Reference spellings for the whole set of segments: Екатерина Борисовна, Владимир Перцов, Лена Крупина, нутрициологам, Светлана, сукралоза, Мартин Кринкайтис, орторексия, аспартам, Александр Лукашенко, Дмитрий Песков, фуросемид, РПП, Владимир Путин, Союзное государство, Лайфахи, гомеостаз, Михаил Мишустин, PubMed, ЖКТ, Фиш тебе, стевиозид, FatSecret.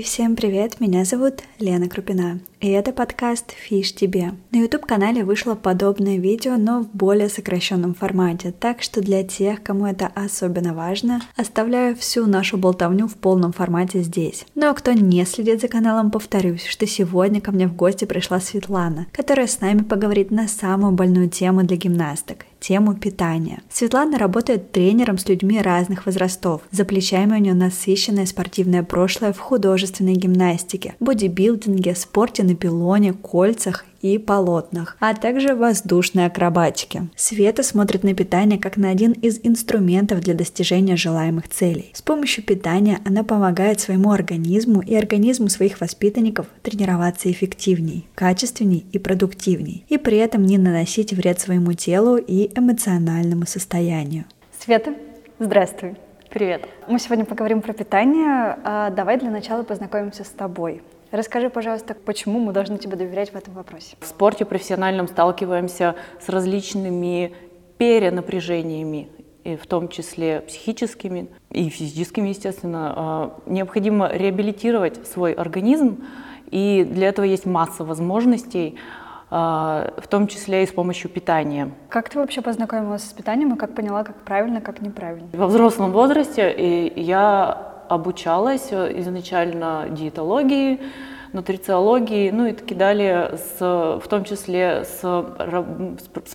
И всем привет, меня зовут Лена Крупина, и это подкаст «Фиш тебе». На YouTube-канале вышло подобное видео, но в более сокращенном формате, так что для тех, кому это особенно важно, оставляю всю нашу болтовню в полном формате здесь. Ну а кто не следит за каналом, повторюсь, что сегодня ко мне в гости пришла Светлана, которая с нами поговорит на самую больную тему для гимнасток. Тему питания. Светлана работает тренером с людьми разных возрастов. За плечами у нее насыщенное спортивное прошлое в художественной гимнастике, бодибилдинге, спорте на пилоне, кольцах и полотнах, а также воздушной акробатике. Света смотрит на питание как на один из инструментов для достижения желаемых целей. С помощью питания она помогает своему организму и организму своих воспитанников тренироваться эффективней, качественней и продуктивней, и при этом не наносить вред своему телу и эмоциональному состоянию. Света, здравствуй. Привет. Мы сегодня поговорим про питание. Давай для начала познакомимся с тобой. Расскажи, пожалуйста, почему мы должны тебе доверять в этом вопросе? В спорте профессиональном сталкиваемся с различными перенапряжениями, и в том числе психическими и физическими, естественно. Необходимо реабилитировать свой организм, и для этого есть масса возможностей, в том числе и с помощью питания. Как ты вообще познакомилась с питанием и как поняла, как правильно, как неправильно? Во взрослом возрасте я обучалась изначально диетологии, нутрициологии, ну и так далее, в том числе с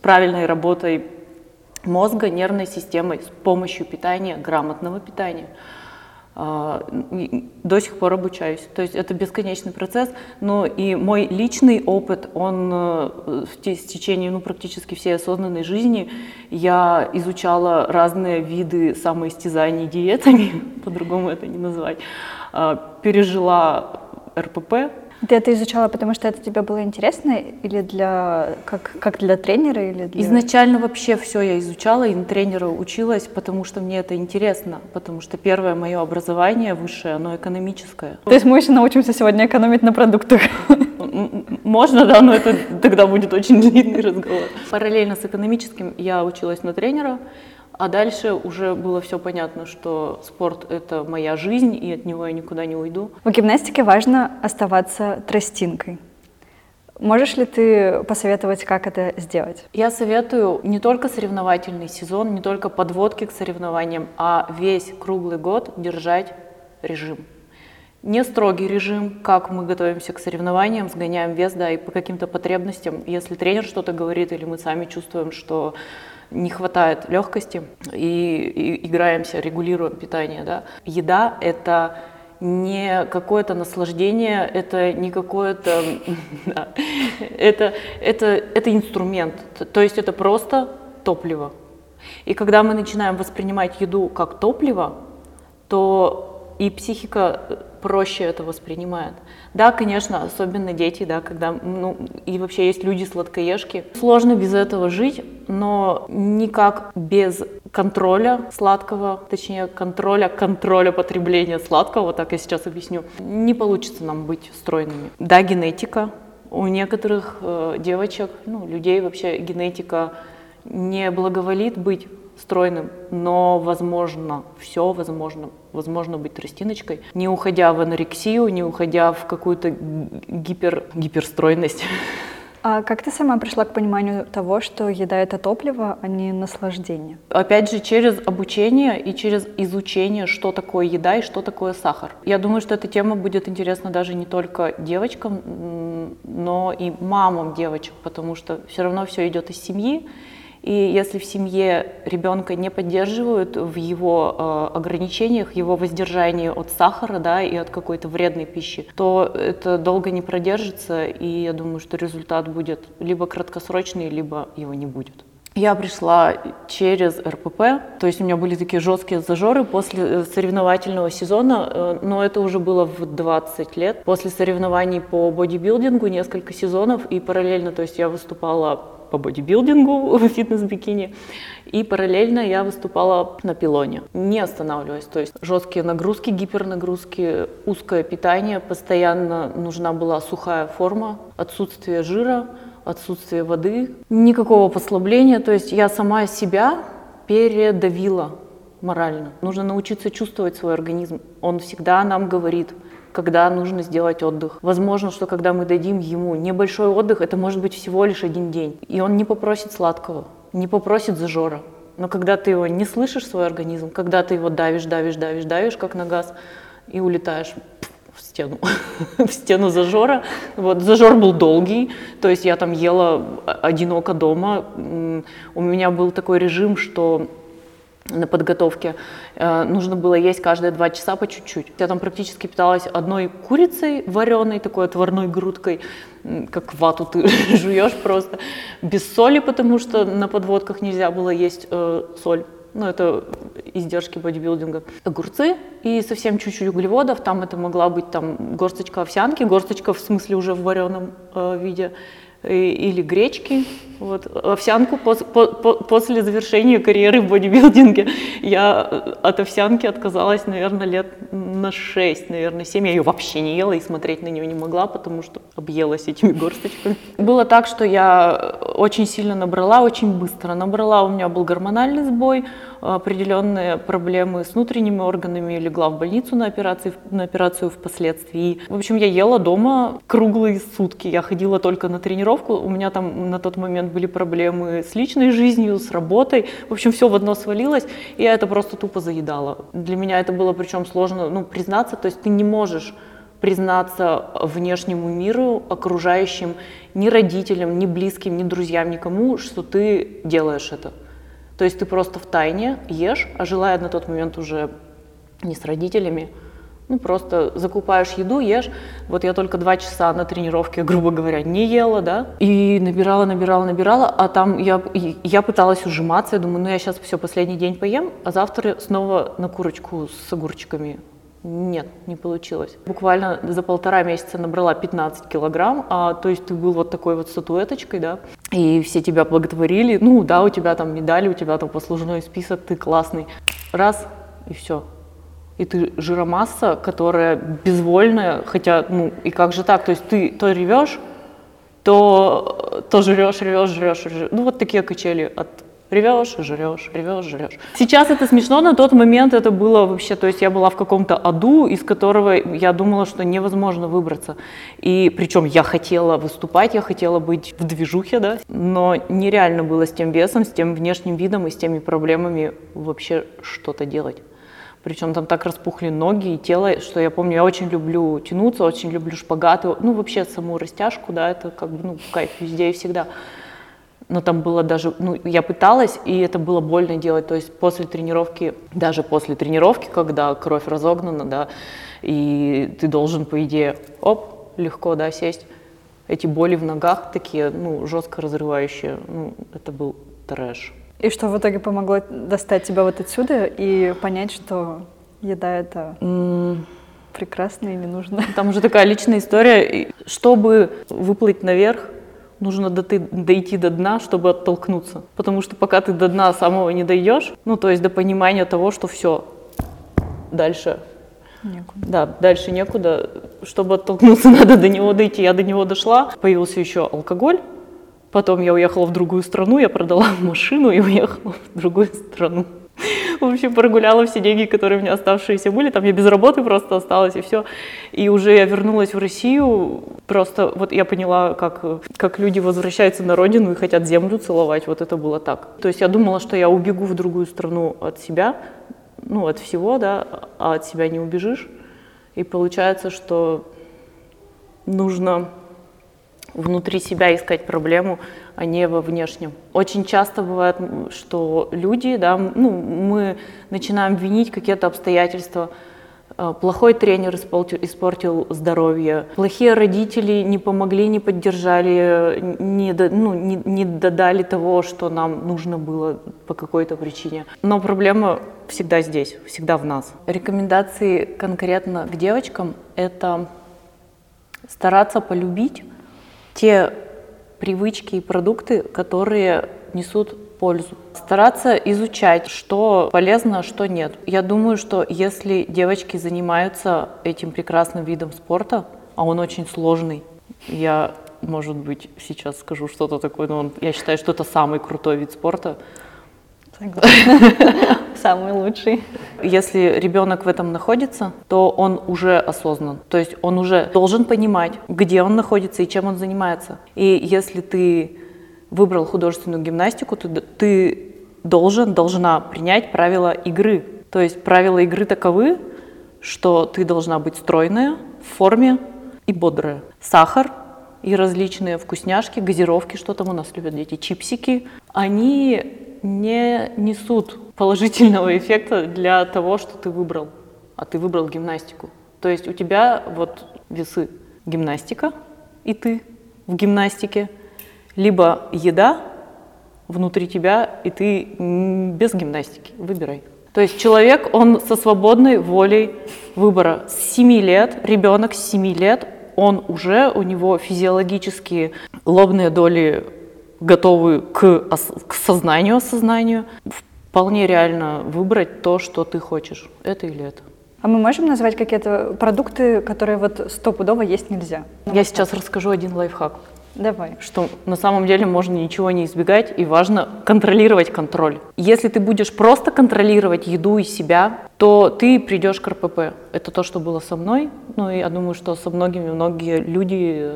правильной работой мозга, нервной системы, с помощью питания, грамотного питания. До сих пор обучаюсь. То есть это бесконечный процесс, но и мой личный опыт, он в течение практически всей осознанной жизни я изучала разные виды самоистязаний диетами, по-другому это не назвать, пережила РПП. Ты это изучала, потому что это тебе было интересно, или как для тренера? Изначально вообще все я изучала, и на тренера училась, потому что мне это интересно, потому что первое мое образование высшее, оно экономическое. То есть мы еще научимся сегодня экономить на продуктах? Можно, да, но это тогда будет очень длинный разговор. Параллельно с экономическим я училась на тренера, а дальше уже было все понятно, что спорт – это моя жизнь, и от него я никуда не уйду. В гимнастике важно оставаться тростинкой. Можешь ли ты посоветовать, как это сделать? Я советую не только соревновательный сезон, не только подводки к соревнованиям, а весь круглый год держать режим. Не строгий режим, как мы готовимся к соревнованиям, сгоняем вес, да, и по каким-то потребностям. Если тренер что-то говорит, или мы сами чувствуем, что не хватает легкости, и играемся, регулируем питание. Да. Еда – это не какое-то наслаждение, это не какое-то… Это инструмент, то есть это просто топливо. И когда мы начинаем воспринимать еду как топливо, то и психика проще это воспринимает. Да, конечно, особенно дети, да, когда, и вообще есть люди-сладкоежки. Сложно без этого жить, но никак без контроля сладкого, точнее контроля потребления сладкого, так я сейчас объясню, не получится нам быть стройными. Да, генетика. У некоторых девочек, людей вообще генетика не благоволит быть стройным, но возможно, все возможно. Возможно быть тростиночкой, не уходя в анорексию, не уходя в какую-то гиперстройность. А как ты сама пришла к пониманию того, что еда – это топливо, а не наслаждение? Опять же, через обучение и через изучение, что такое еда и что такое сахар. Я думаю, что эта тема будет интересна даже не только девочкам, но и мамам девочек, потому что все равно все идет из семьи. И если в семье ребенка не поддерживают в его ограничениях, его воздержании от сахара, да, и от какой-то вредной пищи, то это долго не продержится, и я думаю, что результат будет либо краткосрочный, либо его не будет. Я пришла через РПП, то есть у меня были такие жесткие зажоры после соревновательного сезона, но это уже было в 20 лет. После соревнований по бодибилдингу несколько сезонов, и параллельно, то есть я выступала по бодибилдингу в фитнес-бикини, и параллельно я выступала на пилоне. Не останавливаясь, то есть жесткие нагрузки, гипернагрузки, узкое питание, постоянно нужна была сухая форма, отсутствие жира, отсутствие воды, никакого послабления, то есть я сама себя передавила морально. Нужно научиться чувствовать свой организм, он всегда нам говорит, когда нужно сделать отдых. Возможно, что когда мы дадим ему небольшой отдых, это может быть всего лишь один день. И он не попросит сладкого, не попросит зажора. Но когда ты его не слышишь, свой организм, когда ты его давишь, как на газ, и улетаешь в стену зажора. Вот, зажор был долгий, то есть я там ела одиноко дома. У меня был такой режим, что на подготовке нужно было есть каждые 2 часа по чуть-чуть. Я там практически питалась одной курицей вареной, такой отварной грудкой, как вату ты жуешь просто, без соли, потому что на подводках нельзя было есть соль. Ну, это издержки бодибилдинга. Огурцы и совсем чуть-чуть углеводов. Там это могла быть там горсточка овсянки, горсточка в смысле уже в вареном виде, или гречки. Вот. Овсянку после завершения карьеры в бодибилдинге я от овсянки отказалась, наверное, лет на 6, наверное, 7. Я ее вообще не ела и смотреть на нее не могла, потому что объелась этими горсточками. Было так, что я очень сильно набрала, очень быстро набрала. У меня был гормональный сбой, определенные проблемы с внутренними органами. Легла в больницу на операцию впоследствии. В общем, я ела дома круглые сутки. Я ходила только на тренировку. У меня там на тот момент были проблемы с личной жизнью, с работой. В общем, все в одно свалилось, и я это просто тупо заедала. Для меня это было причем сложно, признаться, то есть ты не можешь признаться внешнему миру, окружающим, ни родителям, ни близким, ни друзьям, никому, что ты делаешь это. То есть ты просто втайне ешь, а жила я на тот момент уже не с родителями, просто закупаешь еду, ешь. Вот я только 2 часа на тренировке, грубо говоря, не ела, да, и набирала, а там я пыталась ужиматься, я думаю, я сейчас все, последний день поем, а завтра снова на курочку с огурчиками. Нет, не получилось. Буквально за 1,5 месяца набрала 15 килограмм, то есть ты был вот такой вот статуэточкой, да, и все тебя боготворили, у тебя там медали, у тебя там послужной список, ты классный. Раз, и все. И ты жиромасса, которая безвольная, хотя, и как же так? То есть ты то ревешь, то жрешь. Вот такие качели от ревешь. Сейчас это смешно, на тот момент это было вообще, то есть я была в каком-то аду, из которого я думала, что невозможно выбраться. И причем я хотела выступать, я хотела быть в движухе, да, но нереально было с тем весом, с тем внешним видом и с теми проблемами вообще что-то делать. Причем там так распухли ноги и тело, что я помню, я очень люблю тянуться, очень люблю шпагаты, вообще саму растяжку, да, это как бы, кайф везде и всегда. Но там было даже, я пыталась, и это было больно делать, то есть после тренировки, когда кровь разогнана, да, и ты должен, по идее, легко, да, сесть, эти боли в ногах такие, жестко разрывающие, это был трэш. И что в итоге помогло достать тебя вот отсюда и понять, что еда это прекрасно и не нужно? Там уже такая личная история. Чтобы выплыть наверх, нужно дойти до дна, чтобы оттолкнуться. Потому что пока ты до дна самого не дойдешь, то есть до понимания того, что все, дальше некуда. Да, дальше некуда. Чтобы оттолкнуться, надо до него дойти. Я до него дошла. Появился еще алкоголь. Потом я уехала в другую страну, я продала машину и уехала в другую страну. В общем, прогуляла все деньги, которые у меня оставшиеся были, там я без работы просто осталась и все. И уже я вернулась в Россию, просто вот я поняла, как люди возвращаются на родину и хотят землю целовать, вот это было так. То есть я думала, что я убегу в другую страну от себя, от всего, да, а от себя не убежишь. И получается, что нужно внутри себя искать проблему, а не во внешнем. Очень часто бывает, что люди, да, мы начинаем винить какие-то обстоятельства. Плохой тренер испортил здоровье, плохие родители не помогли, не поддержали, не додали того, что нам нужно было по какой-то причине. Но проблема всегда здесь, всегда в нас. Рекомендации конкретно к девочкам – это стараться полюбить те привычки и продукты, которые несут пользу. Стараться изучать, что полезно, а что нет. Я думаю, что если девочки занимаются этим прекрасным видом спорта, а он очень сложный, я, может быть, сейчас скажу что-то такое, я считаю, что это самый крутой вид спорта, Согласна. Самый лучший. Если ребенок в этом находится, то он уже осознан. То есть он уже должен понимать, где он находится и чем он занимается. И если ты выбрал художественную гимнастику, то ты должна принять правила игры. То есть правила игры таковы, что ты должна быть стройная, в форме и бодрая. Сахар и различные вкусняшки, газировки, что там у нас любят дети, чипсики, они не несут положительного эффекта для того, что ты выбрал. А ты выбрал гимнастику. То есть у тебя вот весы гимнастика, и ты в гимнастике, либо еда внутри тебя, и ты без гимнастики. Выбирай. То есть человек, он со свободной волей выбора. С 7 лет, ребенок с 7 лет, у него физиологические лобные доли готовы к сознанию. Вполне реально выбрать то, что ты хочешь. Это или это. А мы можем назвать какие-то продукты, которые вот стопудово есть нельзя? Я сейчас расскажу один лайфхак. Давай. Что на самом деле можно ничего не избегать, и важно контролировать контроль. Если ты будешь просто контролировать еду и себя, то ты придешь к РПП. Это то, что было со мной. Ну и я думаю, что со многими люди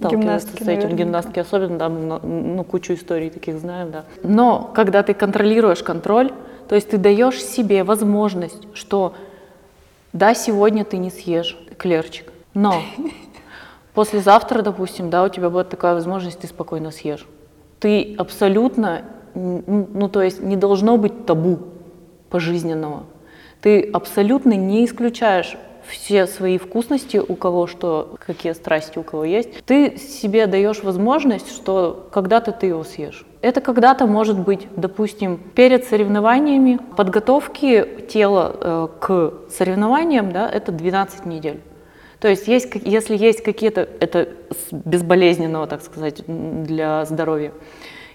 сталкиваются с этим. Наверное. Гимнастки особенно, да, мы кучу историй таких знаем, да. Но когда ты контролируешь контроль, то есть ты даешь себе возможность, что да, сегодня ты не съешь эклерчик, но послезавтра, допустим, да, у тебя будет такая возможность, ты спокойно съешь. Ты абсолютно, то есть не должно быть табу пожизненного. Ты абсолютно не исключаешь все свои вкусности, у кого что, какие страсти у кого есть. Ты себе даешь возможность, что когда-то ты его съешь. Это когда-то может быть, допустим, перед соревнованиями, подготовки тела к соревнованиям, да, это 12 недель. То есть, если есть какие-то, это безболезненного, так сказать, для здоровья,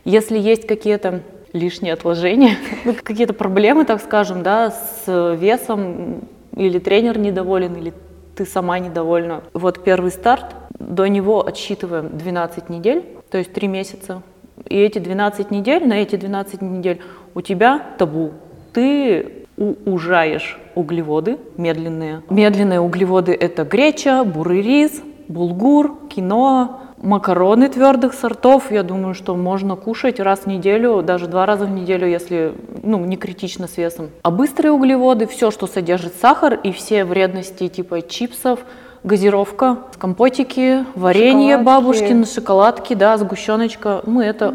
если есть какие-то лишние отложения, какие-то проблемы, так скажем, да, с весом, или тренер недоволен, или ты сама недовольна. Вот первый старт, до него отсчитываем 12 недель, то есть 3 месяца. И эти 12 недель, на эти 12 недель у тебя табу. Ты ужаешь углеводы медленные. Медленные углеводы – это греча, бурый рис, булгур, киноа, макароны твердых сортов. Я думаю, что можно кушать раз в неделю, даже 2 раза в неделю, если не критично с весом. А быстрые углеводы – все, что содержит сахар и все вредности типа чипсов, газировка, компотики, варенье, шоколадки. Бабушкины, шоколадки, да, сгущеночка. Мы это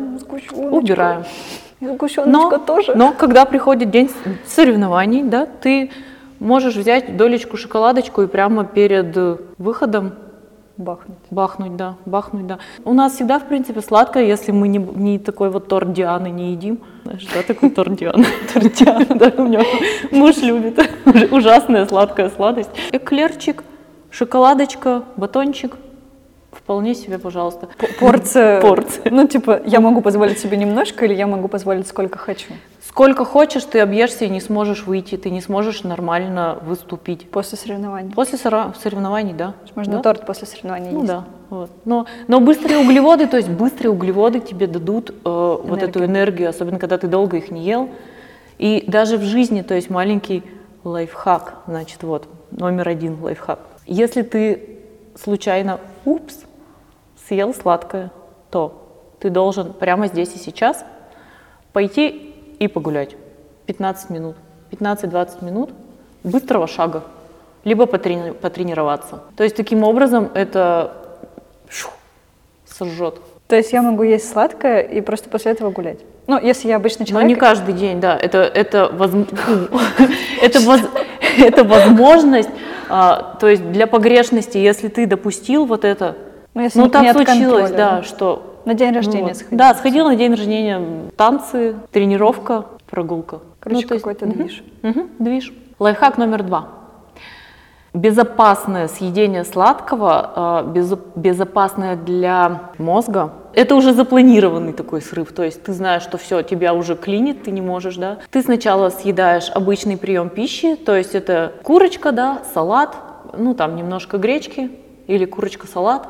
убираем. Но когда приходит день соревнований, да, ты можешь взять долечку, шоколадочку и прямо перед выходом бахнуть. У нас всегда, в принципе, сладкое, если мы не такой вот торт Дианы не едим. Знаешь, да, такой торт Дианы? Торт Дианы, да, у меня муж любит. Ужасная сладкая сладость. Эклерчик, шоколадочка, батончик. Вполне себе, пожалуйста. Порция. Я могу позволить себе немножко или я могу позволить сколько хочу? Сколько хочешь, ты объешься и не сможешь выйти, ты не сможешь нормально выступить. После соревнований? После соревнований, да. Можно торт после соревнований есть. Да. Вот. Но быстрые углеводы, то есть быстрые углеводы тебе дадут вот эту энергию, особенно когда ты долго их не ел. И даже в жизни, то есть маленький лайфхак, значит, вот, номер 1 лайфхак. Если ты случайно съел сладкое, то ты должен прямо здесь и сейчас пойти и погулять 15 минут, 15-20 минут быстрого шага, либо потренироваться. То есть таким образом это сожжет. То есть я могу есть сладкое и просто после этого гулять? Если я обычный человек... Но не каждый день, да. Это возможность, то есть для погрешности, если ты допустил вот это... так случилось, да, что... На день рождения сходил. Да, сходил на день рождения. Танцы, тренировка, прогулка. Какой-то движ. Движ. Лайфхак номер 2. Безопасное съедение сладкого, безопасное для мозга. Это уже запланированный такой срыв, то есть ты знаешь, что все, тебя уже клинит, ты не можешь, да. Ты сначала съедаешь обычный прием пищи, то есть это курочка, да, салат, там немножко гречки или курочка-салат,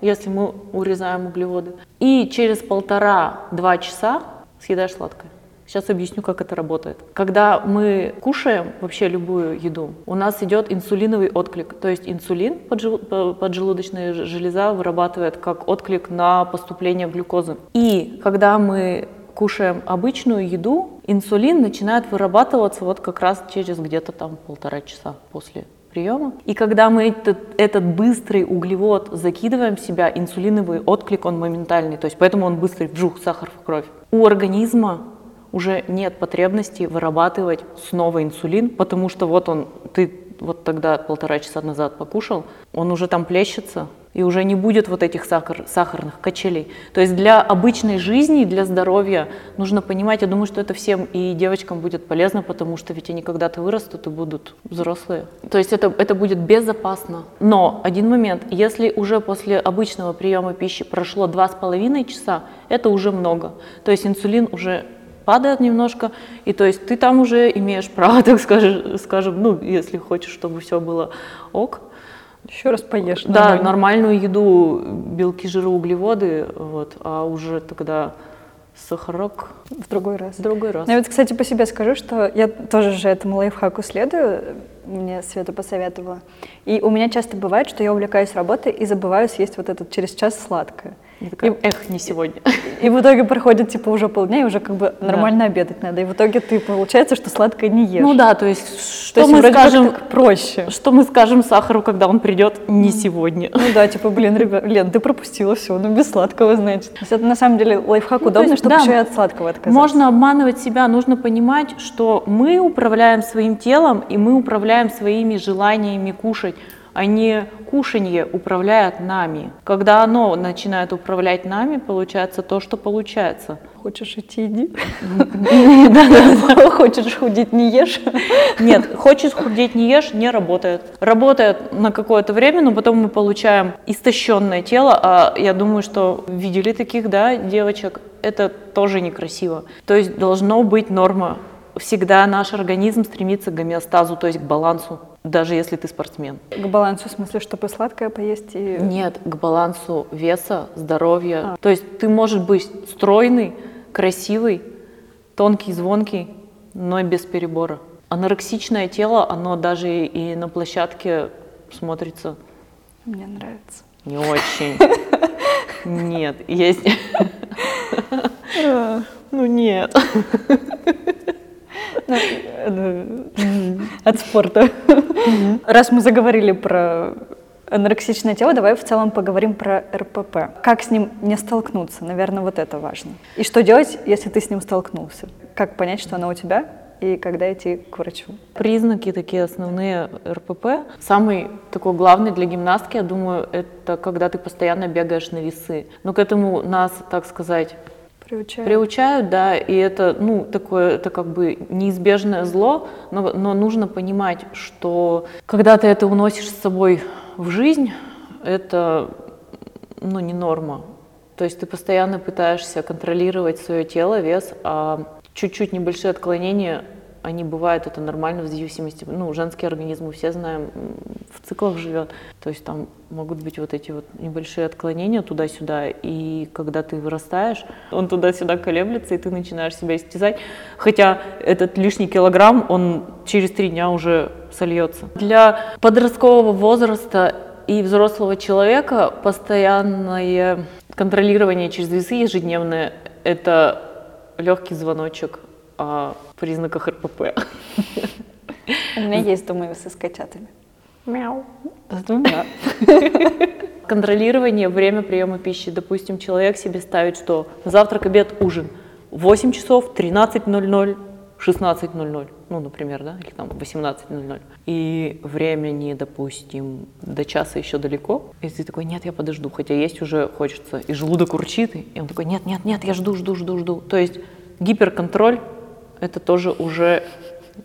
если мы урезаем углеводы. И через 1,5-2 часа съедаешь сладкое. Сейчас объясню, как это работает. Когда мы кушаем вообще любую еду, у нас идет инсулиновый отклик. То есть инсулин поджелудочная железа вырабатывает как отклик на поступление глюкозы. И когда мы кушаем обычную еду, инсулин начинает вырабатываться вот как раз через где-то там 1,5 часа после приема. И когда мы этот быстрый углевод закидываем в себя, инсулиновый отклик, он моментальный, то есть поэтому он быстрый, вжух, сахар в кровь. У организма уже нет потребности вырабатывать снова инсулин, потому что вот он, ты вот тогда 1,5 часа назад покушал, он уже там плещется, и уже не будет вот этих сахарных качелей. То есть для обычной жизни, для здоровья нужно понимать, я думаю, что это всем и девочкам будет полезно, потому что ведь они когда-то вырастут и будут взрослые. То есть это будет безопасно. Но один момент, если уже после обычного приема пищи прошло 2,5 часа, это уже много. То есть инсулин уже падает немножко, и то есть ты там уже имеешь право, так скажем, ну, если хочешь, чтобы все было ок. Еще раз поешь. Да, нормальную еду, белки, жиры, углеводы, вот, а уже тогда сахарок в другой раз. Ну, я вот, кстати, по себе скажу, что я тоже же этому лайфхаку следую, мне Света посоветовала. И у меня часто бывает, что я увлекаюсь работой и забываю съесть вот этот через час сладкое. Такая, эх, не сегодня. И в итоге проходит типа уже полдня, и уже как бы нормально обедать надо. И в итоге ты, получается, что сладкое не ешь. Ну да, то есть что мы скажем проще. Что мы скажем сахару, когда он придет, не сегодня. Ну да, типа, блин, ребят, Лен, ты пропустила все, ну без сладкого, значит. То есть это на самом деле лайфхак удобный, чтобы еще и от сладкого отказаться. Можно обманывать себя, нужно понимать, что мы управляем своим телом, и мы управляем своими желаниями кушать, а не кушанье управляет нами. Когда оно начинает управлять нами, получается то, что получается. Хочешь идти, иди. Хочешь худеть, не ешь. Нет, хочешь худеть, не ешь, не работает. Работает на какое-то время, но потом мы получаем истощенное тело. А я думаю, что видели таких, да, девочек. Это тоже некрасиво. То есть должно быть норма. Всегда наш организм стремится к гомеостазу, то есть к балансу. Даже если ты спортсмен. К балансу, в смысле, чтобы сладкое поесть и... Нет, к балансу веса, здоровья. То есть ты можешь быть стройный, красивый, тонкий, звонкий, но без перебора. Анорексичное тело, оно даже и на площадке смотрится... Мне нравится. Не очень. Нет, есть... Ну нет. От спорта. Раз мы заговорили про анорексичное тело, давай в целом поговорим про РПП. Как с ним не столкнуться? Наверное, вот это важно. И что делать, если ты с ним столкнулся? Как понять, что оно у тебя, и когда идти к врачу? Признаки такие основные РПП. Самый такой главный для гимнастки, я думаю, это когда ты постоянно бегаешь на весы. Но к этому нас, так сказать... Приучают, да, и это, ну, такое, это как бы неизбежное зло, но нужно понимать, что когда ты это уносишь с собой в жизнь, это, ну, не норма. То есть ты постоянно пытаешься контролировать свое тело, вес, а чуть-чуть небольшие отклонения, они бывают, это нормально, в зависимости, ну, женский организм, мы все знаем, в циклах живет, то есть там могут быть вот эти вот небольшие отклонения туда-сюда, и когда ты вырастаешь, он туда-сюда колеблется, и ты начинаешь себя истязать, хотя этот лишний килограмм, он через 3 дня уже сольется. Для подросткового возраста и взрослого человека постоянное контролирование через весы ежедневное, это легкий звоночек о признаках РПП. У меня есть, думаю, весы с котятами. Мяу. С двумя. Контролирование, время приема пищи. Допустим, человек себе ставит, что завтрак, обед, ужин. 8 часов, 13:00, 16:00. Ну, например, да, или там 18:00. И времени, допустим, до часа еще далеко. И ты такой, нет, я подожду, хотя есть уже хочется. И желудок урчит, и он такой, нет, я жду. То есть гиперконтроль. Это тоже уже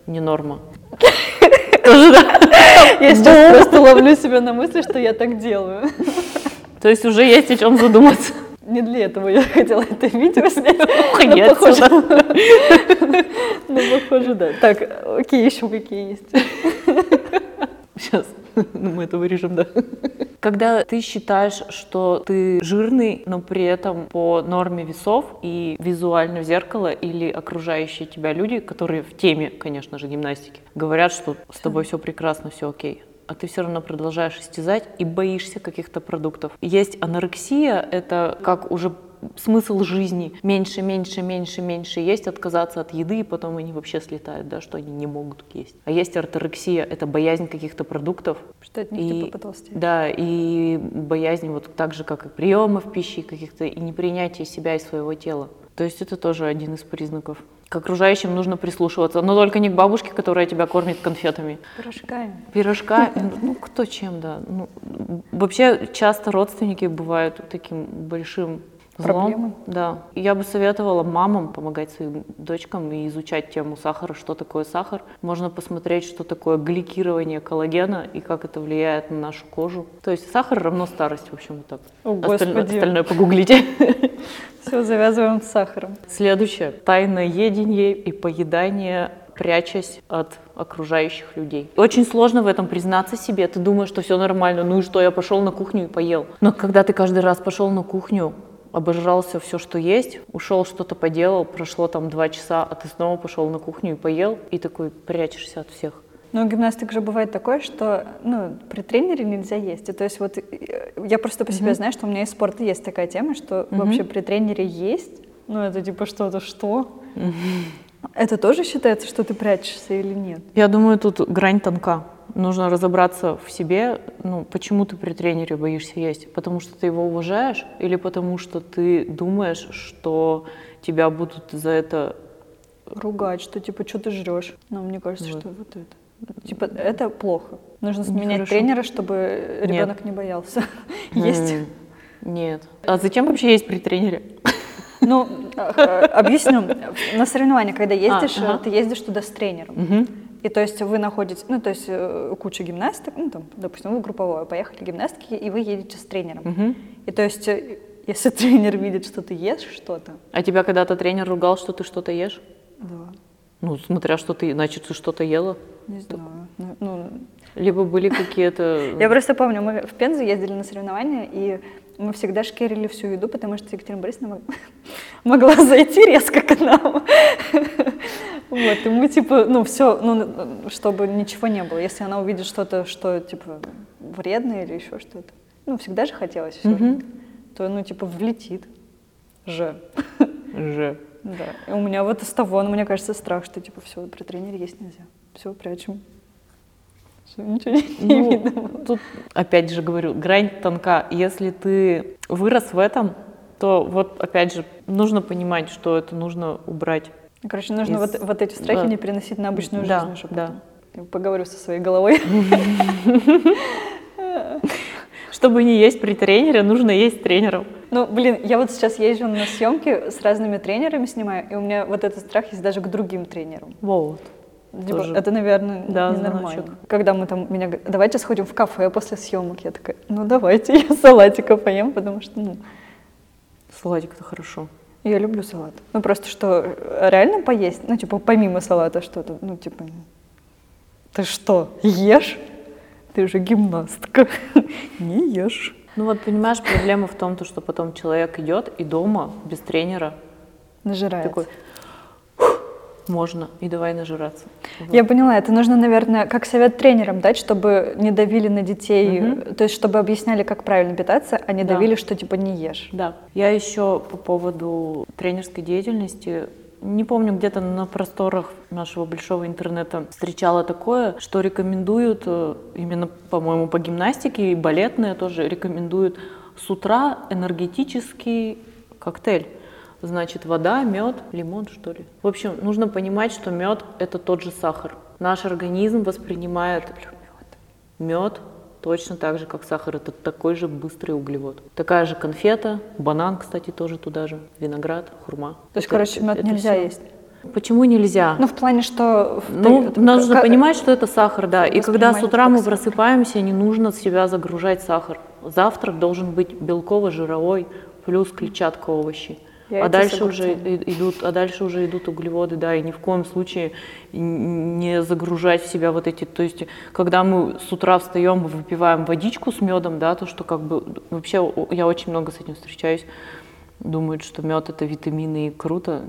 не норма. Я сейчас просто ловлю себя на мысли, что я так делаю. То есть уже есть о чем задуматься. Не для этого я хотела это видео снять. Нет, ну, похоже, да. Так, окей, еще какие есть. Сейчас, ну, мы это вырежем, да. Когда ты считаешь, что ты жирный, но при этом по норме весов и визуально в зеркало или окружающие тебя люди, которые в теме, конечно же, гимнастики, говорят, что с тобой все прекрасно, все окей, а ты все равно продолжаешь истязать и боишься каких-то продуктов. Есть анорексия, это как уже смысл жизни. Меньше, меньше, меньше, меньше есть, отказаться от еды, и потом они вообще слетают, да, что они не могут есть. А есть орторексия, это боязнь каких-то продуктов. Что от них ты потолстеешь. Да, и боязнь вот так же, как и приемов пищи, каких-то, и непринятие себя и своего тела. То есть это тоже один из признаков. К окружающим нужно прислушиваться, но только не к бабушке, которая тебя кормит конфетами. Пирожками. Ну, кто чем, да. Ну, вообще часто родственники бывают таким большим проблемы. Да. Я бы советовала мамам помогать своим дочкам и изучать тему сахара, что такое сахар. Можно посмотреть, что такое гликирование коллагена и как это влияет на нашу кожу. То есть сахар равно старость, в общем, вот так. О, Остальное погуглите. Все, завязываем с сахаром. Следующее. Тайное едение и поедание, прячась от окружающих людей. Очень сложно в этом признаться себе. Ты думаешь, что все нормально. Ну и что, я пошел на кухню и поел. Но когда ты каждый раз пошел на кухню, обожрался все, что есть, ушел, что-то поделал, прошло там 2 часа, а ты снова пошел на кухню и поел, и такой прячешься от всех. Но у гимнасток же бывает такое, что при тренере нельзя есть. И, то есть вот я просто по себе знаю, что у меня из спорта есть такая тема, что вообще при тренере есть, это типа что-то что. Это тоже считается, что ты прячешься или нет? Я думаю, тут грань тонка. Нужно разобраться в себе, почему ты при тренере боишься есть? Потому что ты его уважаешь или потому что ты думаешь, что тебя будут за это ругать, что типа, что ты жрешь? Но мне кажется, что вот это. Типа, это плохо. Нужно сменять тренера, чтобы ребенок не боялся есть. Нет. А зачем вообще есть при тренере? Ну, объясню. На соревнованиях, когда ездишь, ты ездишь туда с тренером. И то есть вы находите, куча гимнасток, допустим, вы групповое, поехали гимнастки, и вы едете с тренером. И то есть, если тренер видит, что ты ешь что-то. А тебя когда-то тренер ругал, что ты что-то ешь? Да. Ну, смотря что ты, значит, ты что-то ела? Не знаю. Либо были какие-то... Я просто помню, мы в Пензу ездили на соревнования, и мы всегда шкерили всю еду, потому что Екатерина Борисовна могла зайти резко к нам. Вот, и мы чтобы ничего не было. Если она увидит что-то, что, вредное или еще что-то, всегда же хотелось все, то, влетит. Да, и у меня вот из того, мне кажется, страх, что, все, при тренере есть нельзя. Все, прячем. Ничего не видно. Тут, опять же говорю, грань тонка. Если ты вырос в этом, то вот, опять же, нужно понимать, что это нужно убрать. Короче, нужно вот эти страхи не переносить на обычную жизнь. Чтобы Я поговорю со своей головой. Чтобы не есть при тренере, нужно есть с тренером. Я вот сейчас езжу на съемки с разными тренерами, снимаю, и у меня вот этот страх есть даже к другим тренерам. Вот. Это, наверное, ненормально. Когда мы там, давайте сходим в кафе после съемок. Я такая, давайте, я салатика поем, потому что, Салатик-то хорошо. Я люблю салат. Просто что, реально поесть? Помимо салата что-то, ты что, ешь? Ты же гимнастка. Не ешь. Понимаешь, проблема в том, что потом человек идет и дома, без тренера. Нажирается. Такой, можно, и давай нажираться. Вот. Я поняла, это нужно, наверное, как совет тренерам дать, чтобы не давили на детей, то есть чтобы объясняли, как правильно питаться, а не давили, что не ешь. Да. Я еще по поводу тренерской деятельности, не помню, где-то на просторах нашего большого интернета встречала такое, что рекомендуют, именно, по-моему, по гимнастике, и балетные тоже рекомендуют с утра энергетический коктейль. Значит, вода, мед, лимон, что ли. В общем, нужно понимать, что мед – это тот же сахар. Наш организм воспринимает мед точно так же, как сахар. Это такой же быстрый углевод. Такая же конфета, банан, кстати, тоже туда же, виноград, хурма. То есть, мед нельзя есть? Почему нельзя? В плане, что... нужно понимать, что это сахар, да. И когда с утра мы просыпаемся, не нужно себя загружать сахар. Завтрак должен быть белково-жировой, плюс клетчатка, овощи. Яйца, а дальше уже идут углеводы, да, и ни в коем случае не загружать в себя вот эти, то есть, когда мы с утра встаем, выпиваем водичку с медом, да, то, что как бы, вообще я очень много с этим встречаюсь, думают, что мед это витамины и круто,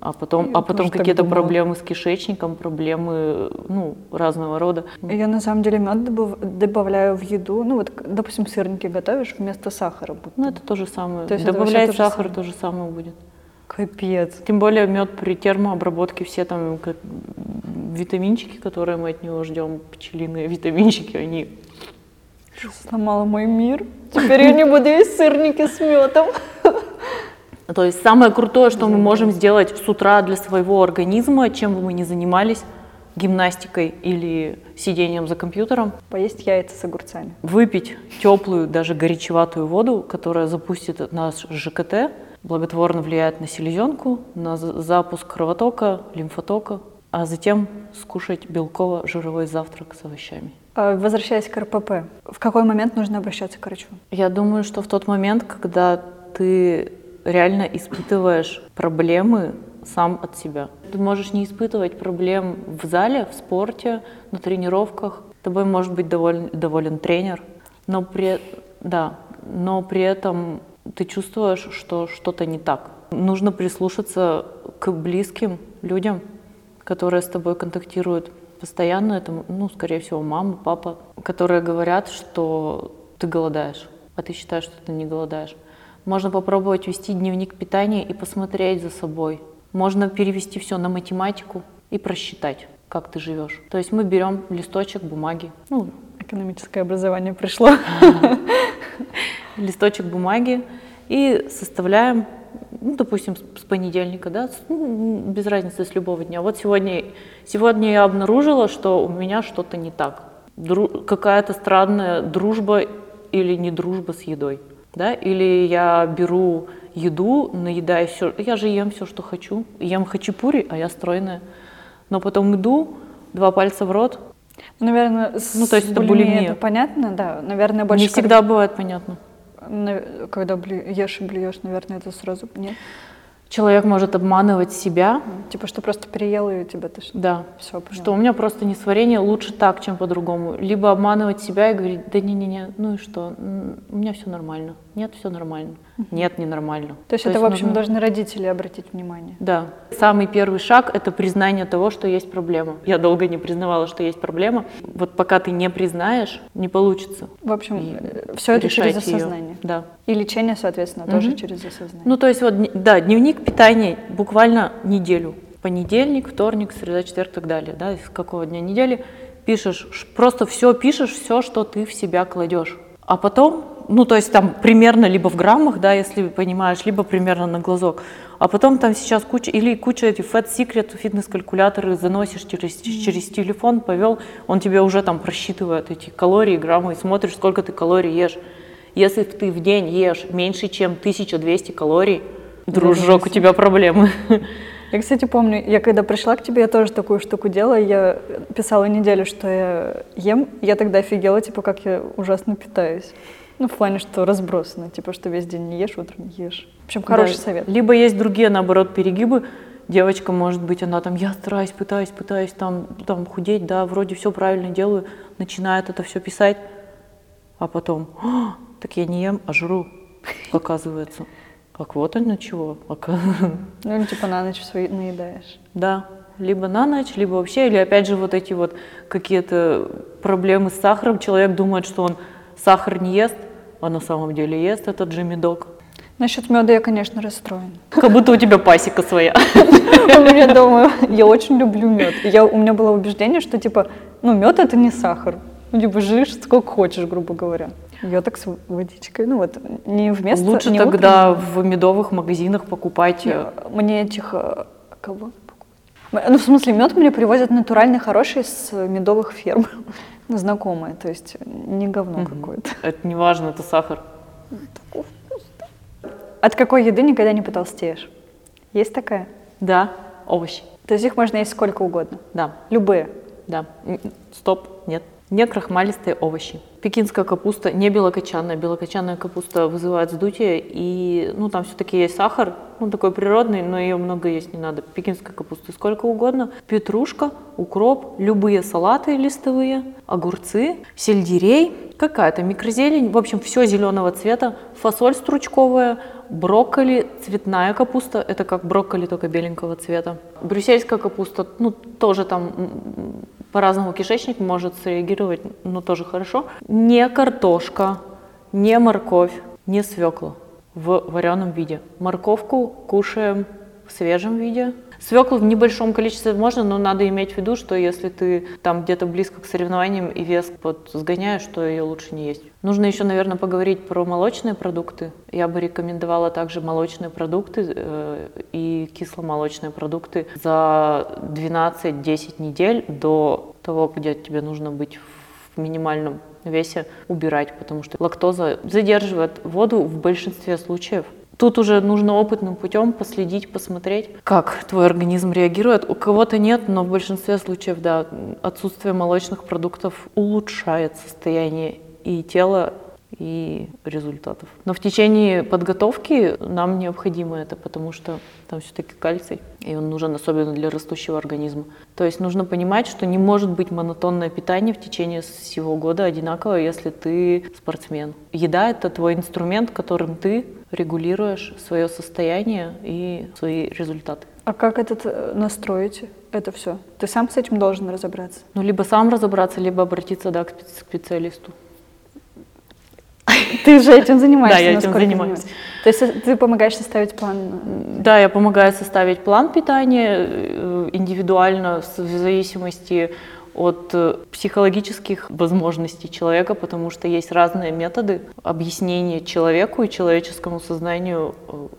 а потом какие-то проблемы с кишечником, проблемы, ну, разного рода. Я на самом деле мед добавляю в еду, ну вот, допустим, сырники готовишь вместо сахара. Ну это то же самое, то есть добавлять сахар, то же самое будет. Капец. Тем более мед при термообработке, все там витаминчики, которые мы от него ждем, пчелиные витаминчики, они... Сломала мой мир, теперь я не буду есть сырники с медом. То есть самое крутое, что мы можем сделать с утра для своего организма, чем бы мы ни занимались, гимнастикой или сидением за компьютером. Поесть яйца с огурцами. Выпить теплую, даже горячеватую воду, которая запустит наш ЖКТ, благотворно влияет на селезенку, на запуск кровотока, лимфотока, а затем скушать белково-жировой завтрак с овощами. Возвращаясь к РПП, в какой момент нужно обращаться к врачу? Я думаю, что в тот момент, когда ты реально испытываешь проблемы сам от себя. Ты можешь не испытывать проблем в зале, в спорте, на тренировках. Тобой может быть доволен тренер, но при этом ты чувствуешь, что что-то не так. Нужно прислушаться к близким людям, которые с тобой контактируют постоянно. Это, ну, скорее всего, мама, папа, которые говорят, что ты голодаешь, а ты считаешь, что ты не голодаешь. Можно попробовать вести дневник питания и посмотреть за собой. Можно перевести все на математику и просчитать, как ты живешь. То есть мы берем листочек бумаги. Ну, экономическое образование пришло. Листочек бумаги и составляем, ну, допустим, с понедельника, да, без разницы, с любого дня. Вот сегодня я обнаружила, что у меня что-то не так. Какая-то странная дружба или не дружба с едой. Да? Или я беру еду, наедаю все, я же ем все, что хочу, ем хачапури, а я стройная, но потом иду, 2 пальца в рот. Наверное, то есть это булимия. Это понятно, да, наверное, больше. Не всегда бывает понятно. Когда ешь и блюешь, наверное, это сразу нет. Человек может обманывать себя. Типа, что просто переела и у тебя тошно. Да, все, что у меня просто несварение, лучше так, чем по-другому. Либо обманывать себя и говорить, да не-не-не, ну и что, у меня все нормально. Нет, все нормально. Нет, ненормально. То есть это, в общем, должны родители обратить внимание. Да. Самый первый шаг – это признание того, что есть проблема. Я долго не признавала, что есть проблема. Вот пока ты не признаешь, не получится. В общем, и все это через осознание. Да. И лечение, соответственно, тоже через осознание. Ну, то есть, вот, да, дневник питания буквально неделю. Понедельник, вторник, среда, четверг и так далее. Да, из какого дня недели пишешь, просто все пишешь, все, что ты в себя кладешь. А потом, ну, то есть там примерно либо в граммах, да, если понимаешь, либо примерно на глазок. А потом там сейчас куча этих FatSecret, фитнес-калькуляторы заносишь через телефон, повел, он тебе уже там просчитывает эти калории, граммы, и смотришь, сколько ты калорий ешь. Если ты в день ешь меньше, чем 1200 калорий, дружок, у тебя проблемы. Я, кстати, помню, я когда пришла к тебе, я тоже такую штуку делала, я писала неделю, что я ем, я тогда офигела, типа, как я ужасно питаюсь. Ну, в плане, что разбросано, типа, что весь день не ешь, утром ешь. В общем, хороший совет. Либо есть другие, наоборот, перегибы. Девочка, может быть, она там, я стараюсь, пытаюсь там худеть, да, вроде все правильно делаю, начинает это все писать, а потом, так я не ем, а жру, оказывается. Так вот оно чего. Ну, типа на ночь свои наедаешь. Да, либо на ночь, либо вообще, или опять же вот эти вот какие-то проблемы с сахаром. Человек думает, что он сахар не ест, а на самом деле ест этот же медок. Насчет меда я, конечно, расстроена. Как будто у тебя пасека своя. У меня дома, я очень люблю мед. У меня было убеждение, что типа, ну мед это не сахар. Ну, типа, жришь сколько хочешь, грубо говоря. Я так с водичкой, ну вот, не вместо... Лучше не тогда утром. В медовых магазинах покупать... Мне этих... Кого покупать? Ну, в смысле, мед мне привозят натуральный, хороший, с медовых ферм. Знакомые, то есть не говно какое-то. Это не важно, это сахар. Такой вкусный. От какой еды никогда не потолстеешь? Есть такая? Да, овощи. То есть их можно есть сколько угодно? Да. Любые? Да. Стоп, нет. не крахмалистые овощи. Пекинская капуста не белокочанная. Белокочанная капуста вызывает вздутие, и там все-таки есть сахар, такой природный, но ее много есть не надо. Пекинская капуста сколько угодно. Петрушка, укроп, любые салаты листовые, огурцы, сельдерей, какая-то микрозелень. В общем, все зеленого цвета, фасоль стручковая, брокколи, цветная капуста, это как брокколи, только беленького цвета. Брюссельская капуста, тоже там по-разному кишечник может среагировать, но тоже хорошо. Не картошка, не морковь, не свекла в вареном виде. Морковку кушаем в свежем виде. Свеклу в небольшом количестве можно, но надо иметь в виду, что если ты там где-то близко к соревнованиям и вес сгоняешь, то ее лучше не есть. Нужно еще, наверное, поговорить про молочные продукты. Я бы рекомендовала также молочные продукты и кисломолочные продукты за 12-10 недель до того, где тебе нужно быть в минимальном весе, убирать, потому что лактоза задерживает воду в большинстве случаев. Тут уже нужно опытным путем последить, посмотреть, как твой организм реагирует. У кого-то нет, но в большинстве случаев, да, отсутствие молочных продуктов улучшает состояние и тела, и результатов. Но в течение подготовки нам необходимо это, потому что там все-таки кальций, и он нужен особенно для растущего организма. То есть нужно понимать, что не может быть монотонное питание в течение всего года одинаково, если ты спортсмен. Еда – это твой инструмент, которым ты регулируешь свое состояние и свои результаты. А как это настроить, это все? Ты сам с этим должен разобраться? Либо сам разобраться, либо обратиться, да, к специалисту. Ты же этим занимаешься? Да, я этим занимаюсь. То есть ты помогаешь составить план? Да, я помогаю составить план питания индивидуально, в зависимости от психологических возможностей человека, потому что есть разные методы объяснения человеку и человеческому сознанию,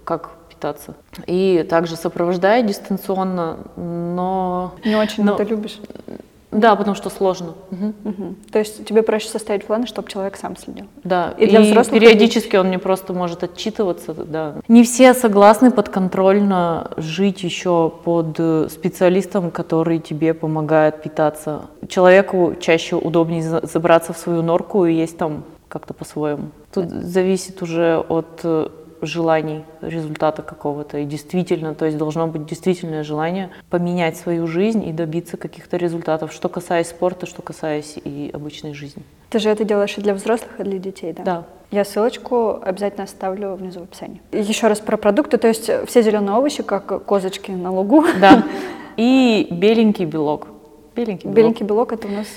как питаться. И также сопровождая дистанционно, но... Не очень это любишь? Да, потому что сложно. Угу. То есть тебе проще составить планы, чтобы человек сам следил. Да, и для взрослых периодически он не просто может отчитываться. Да. Не все согласны подконтрольно жить еще под специалистом, который тебе помогает питаться. Человеку чаще удобнее забраться в свою норку и есть там как-то по-своему. Тут зависит уже от желаний, результата какого-то. И действительно, то есть должно быть действительное желание поменять свою жизнь и добиться каких-то результатов, что касаясь спорта, что касаясь и обычной жизни. Ты же это делаешь и для взрослых, и для детей, да? Да. Я ссылочку обязательно оставлю внизу в описании. Еще раз про продукты, то есть все зеленые овощи, как козочки на лугу. Да. И беленький белок. Беленький белок – это у нас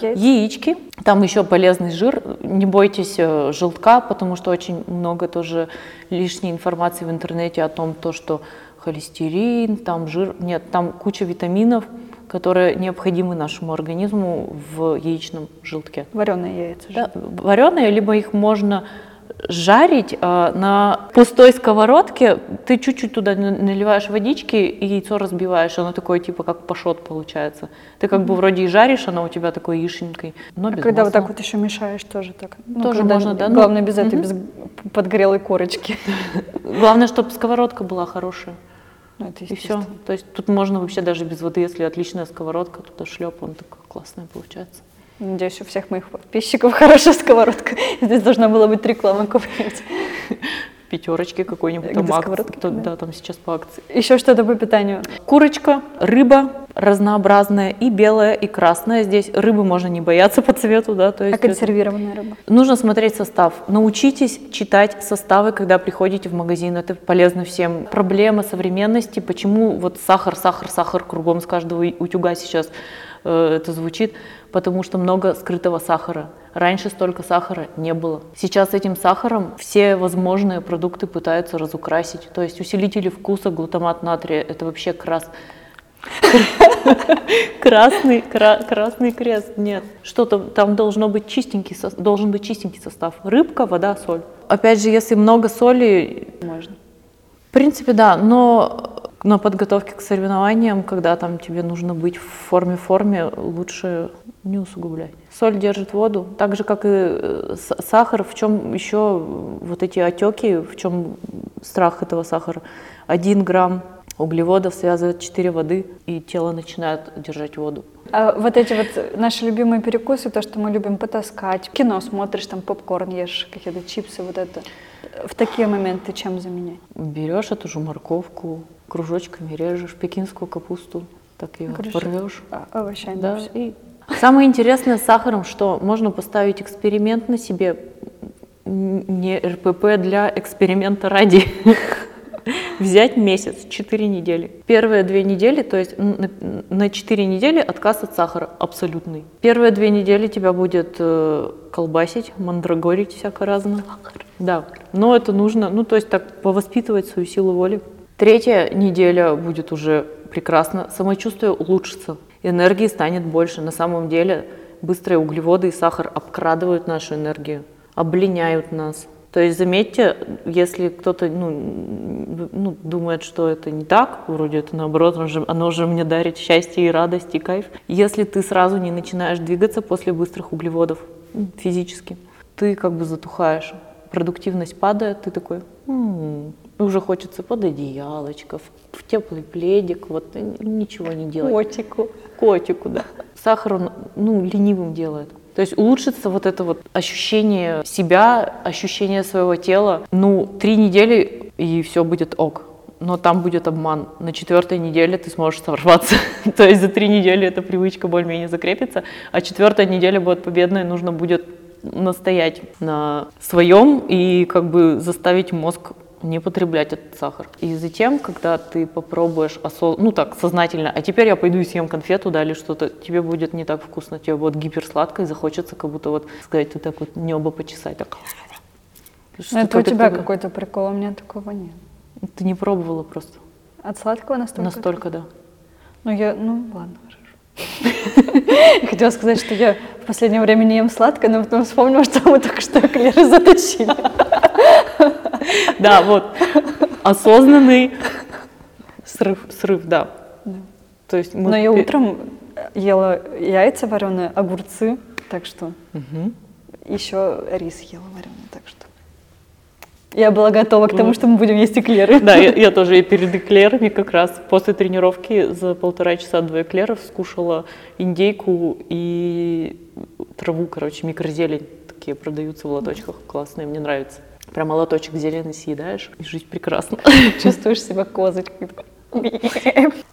яички. Там еще полезный жир. Не бойтесь желтка, потому что очень много тоже лишней информации в интернете о том, что холестерин, там жир. Нет, там куча витаминов, которые необходимы нашему организму в яичном желтке. Вареные яйца. Да, вареные, либо их можно жарить на пустой сковородке, ты чуть-чуть туда наливаешь водички и яйцо разбиваешь, оно такое типа как пашот получается. Ты как бы вроде и жаришь, оно у тебя такой яишенькой, но без когда масла. Вот так вот еще мешаешь, тоже так. Тоже можно, да? Главное без этой, без подгорелой корочки. Главное, чтобы сковородка была хорошая. И все. То есть тут можно вообще даже без воды, если отличная сковородка, туда шлеп, он такой классный получается. Надеюсь, у всех моих подписчиков хорошая сковородка. Здесь должна была быть реклама какой-нибудь. Пятерочки какой-нибудь. Там сковородки? Да, там сейчас по акции. Еще что-то по питанию. Курочка, рыба разнообразная, и белая, и красная. Здесь рыбы можно не бояться по цвету. Да, то есть а консервированная рыба? Нужно смотреть состав. Научитесь читать составы, когда приходите в магазин. Это полезно всем. Проблема современности. Почему вот сахар кругом с каждого утюга сейчас это звучит? Потому что много скрытого сахара. Раньше столько сахара не было. Сейчас этим сахаром все возможные продукты пытаются разукрасить. То есть усилители вкуса, глутамат натрия, это вообще красный крест. Нет, что-то там должно быть чистенький состав. Рыбка, вода, соль. Опять же, если много соли, можно. В принципе, да, но на подготовке к соревнованиям, когда там тебе нужно быть в форме, лучше не усугублять. Соль держит воду, так же, как и сахар. В чем еще вот эти отеки, в чем страх этого сахара? 1 грамм углеводов связывает 4 воды, и тело начинает держать воду. А вот эти вот наши любимые перекусы, то, что мы любим потаскать, кино смотришь, там попкорн ешь, какие-то чипсы, вот это. В такие моменты чем заменять? Берешь эту же морковку, кружочками режешь, пекинскую капусту, так ее порвешь. Овощами. Да, и... Самое интересное с сахаром, что можно поставить эксперимент на себе, не РПП для эксперимента ради. Взять месяц, 4 недели. Первые 2 недели, то есть на 4 недели отказ от сахара абсолютный. Первые 2 недели тебя будет колбасить, мандрагорить всяко-разно. Да, но это нужно, ну то есть так повоспитывать свою силу воли. Третья неделя будет уже прекрасно, самочувствие улучшится, энергии станет больше. На самом деле быстрые углеводы и сахар обкрадывают нашу энергию, облиняют нас. То есть, заметьте, если кто-то думает, что это не так, вроде это наоборот, оно же мне дарит счастье и радость, и кайф. Если ты сразу не начинаешь двигаться после быстрых углеводов физически, ты как бы затухаешь, продуктивность падает, ты такой, уже хочется под одеялочко, в теплый пледик, вот ничего не делать. Котику, да. Сахар, он, ленивым делает. То есть улучшится вот это вот ощущение себя, ощущение своего тела. 3 недели и все будет ок. Но там будет обман. На 4-й неделе ты сможешь сорваться. То есть за 3 недели эта привычка более-менее закрепится, а 4-я неделя будет победной, нужно будет настоять на своем и как бы заставить мозг не потреблять этот сахар. И затем, когда ты попробуешь сознательно, а теперь я пойду и съем конфету, да, или что-то, тебе будет не так вкусно, тебе будет гиперсладко и захочется как будто сказать, ты так небо почесать. Так. Это у тебя какой-то прикол, у меня такого нет. Ты не пробовала просто? От сладкого настолько? Настолько, да. Ладно, хорошо. Хотела сказать, что я в последнее время не ем сладкое, но потом вспомнила, что мы только что Клеру затащили. Да, вот, осознанный срыв, да. То есть мы... Но я утром ела яйца вареные, огурцы, так что, еще рис ела вареный, так что. Я была готова к тому, что мы будем есть эклеры. Да, я тоже перед эклерами как раз после тренировки за 1,5 часа до эклеров скушала индейку и траву, микрозелень, такие продаются в лоточках, классные, мне нравятся. Прямо лоточек зеленый съедаешь, и жизнь прекрасна. Чувствуешь себя козочкой.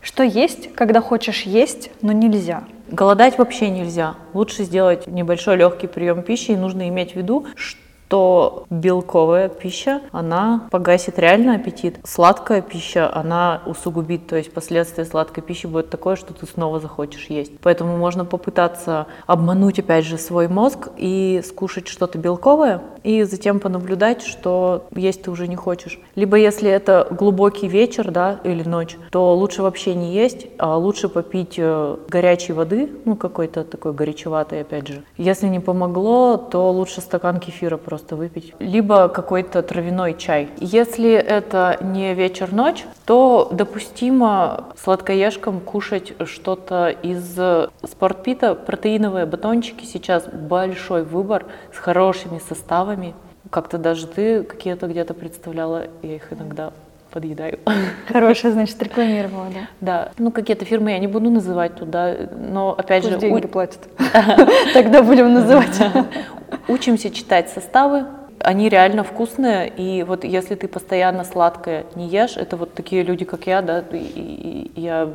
Что есть, когда хочешь есть, но нельзя? Голодать вообще нельзя. Лучше сделать небольшой легкий прием пищи. И нужно иметь в виду, что белковая пища, она погасит реально аппетит. Сладкая пища, она усугубит. То есть последствия сладкой пищи будет такое, что ты снова захочешь есть. Поэтому можно попытаться обмануть опять же свой мозг и скушать что-то белковое. И затем понаблюдать, что есть ты уже не хочешь. Либо если это глубокий вечер, да, или ночь, то лучше вообще не есть, а лучше попить горячей воды, какой-то такой горячеватой, опять же. Если не помогло, то лучше стакан кефира просто выпить. Либо какой-то травяной чай. Если это не вечер-ночь, то допустимо сладкоежкам кушать что-то из спортпита. Протеиновые батончики сейчас большой выбор с хорошими составами. Как-то даже ты какие-то где-то представляла, я их иногда подъедаю. Хорошая, значит, рекламировала, да? Да. Какие-то фирмы я не буду называть туда, но опять же... деньги платят. Тогда будем называть. Учимся читать составы. Они реально вкусные, и вот если ты постоянно сладкое не ешь, это вот такие люди, как я, да, и я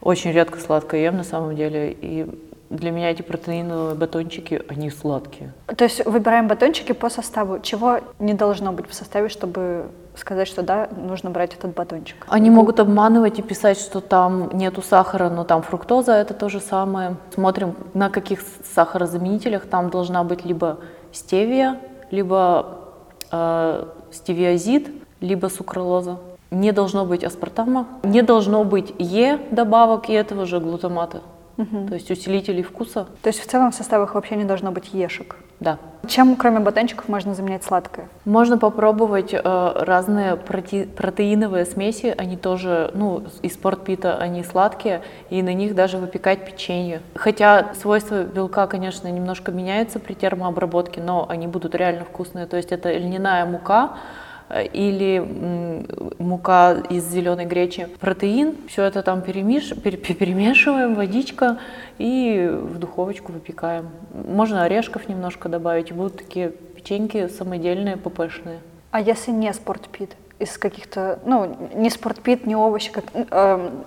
очень редко сладкое ем на самом деле, и... Для меня эти протеиновые батончики, они сладкие. То есть выбираем батончики по составу. Чего не должно быть в составе, чтобы сказать, что да, нужно брать этот батончик? Они могут обманывать и писать, что там нету сахара, но там фруктоза, это то же самое. Смотрим, на каких сахарозаменителях там должна быть либо стевия, либо стевиозид, либо сукралоза. Не должно быть аспартама, не должно быть добавок и этого же глутамата. То есть усилителей вкуса. То есть в целом в составах вообще не должно быть ешек? Да. Чем, кроме батончиков, можно заменять сладкое? Можно попробовать разные протеиновые смеси, они тоже, из спортпита, они сладкие, и на них даже выпекать печенье. Хотя свойства белка, конечно, немножко меняются при термообработке, но они будут реально вкусные. То есть это льняная мука, или мука из зеленой гречи, протеин. Все это там перемешиваем, водичка, и в духовочку выпекаем. Можно орешков немножко добавить, будут такие печеньки самодельные, ППшные. А если не спортпит? Из каких-то, не спортпит, не овощи, как,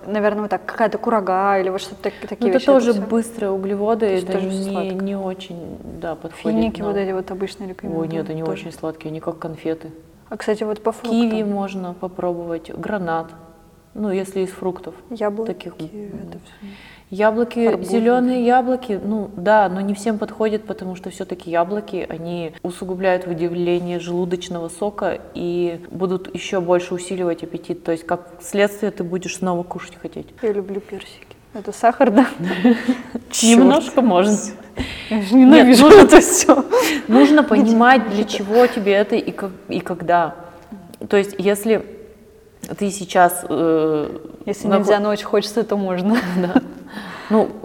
наверное, вот так, какая-то курага или вот что-то такие вещи. Это тоже все быстрые углеводы, это не очень, да, подходит. Финики вот эти вот обычные рекомендуют. Ой, нет, они тоже очень сладкие, они как конфеты. А, кстати, вот по фруктам. Киви можно попробовать, гранат, если из фруктов. Яблоки, таких, это все. Яблоки, арбузы. Зеленые яблоки, но не всем подходит, потому что все-таки яблоки, они усугубляют выделение желудочного сока и будут еще больше усиливать аппетит. То есть, как следствие, ты будешь снова кушать хотеть. Я люблю персики. Это сахар, да? Немножко можно. Я же ненавижу это все. Нужно понимать, для чего тебе это и когда. То есть, если ты сейчас... Если нельзя ночь, хочется, то можно. Да.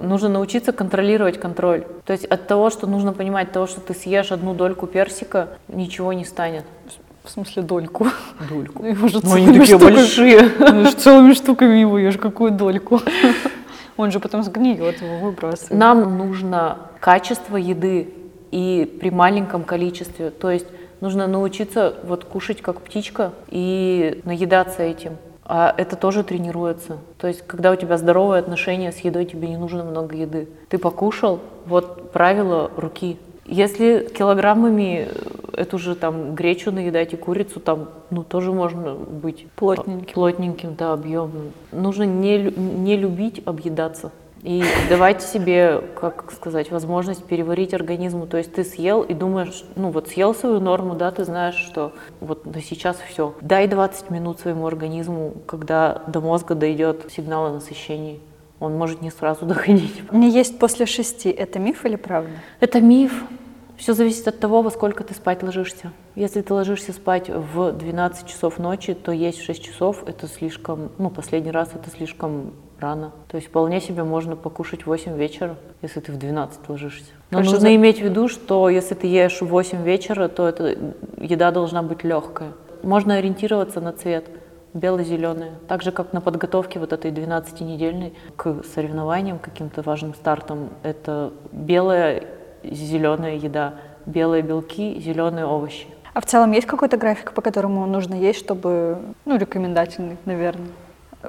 Нужно научиться контролировать контроль. То есть от того, что нужно понимать, от того, что ты съешь одну дольку персика, ничего не станет. В смысле дольку? Дольку. Они такие большие. С целыми штуками его ешь, какую дольку? Он же потом сгниет, его выбрасывает. Нам нужно качество еды и при маленьком количестве. То есть нужно научиться кушать как птичка и наедаться этим. А это тоже тренируется. То есть, когда у тебя здоровые отношения с едой, тебе не нужно много еды. Ты покушал, правило руки. Если килограммами эту же гречу наедать и курицу, тоже можно быть плотненьким, да, объемным. Нужно не любить объедаться. И давать себе, возможность переварить организму. То есть ты съел и думаешь, съел свою норму, да, ты знаешь, что на сейчас все. Дай 20 минут своему организму, когда до мозга дойдет сигнал о насыщении. Он может не сразу доходить. Не есть после 6. Это миф или правда? Это миф. Все зависит от того, во сколько ты спать ложишься. Если ты ложишься спать в 12 часов ночи, то есть в 6 часов это слишком, последний раз это слишком рано. То есть вполне себе можно покушать в 8 вечера, если ты в 12 ложишься. Но нужно иметь в виду, что если ты ешь в 8 вечера, то еда должна быть легкая. Можно ориентироваться на цвет. Бело-зеленые. Так же, как на подготовке этой 12-недельной к соревнованиям, каким-то важным стартам, это белая зеленая еда, белые белки, зеленые овощи. А в целом есть какой-то график, по которому нужно есть, чтобы, рекомендательный, наверное?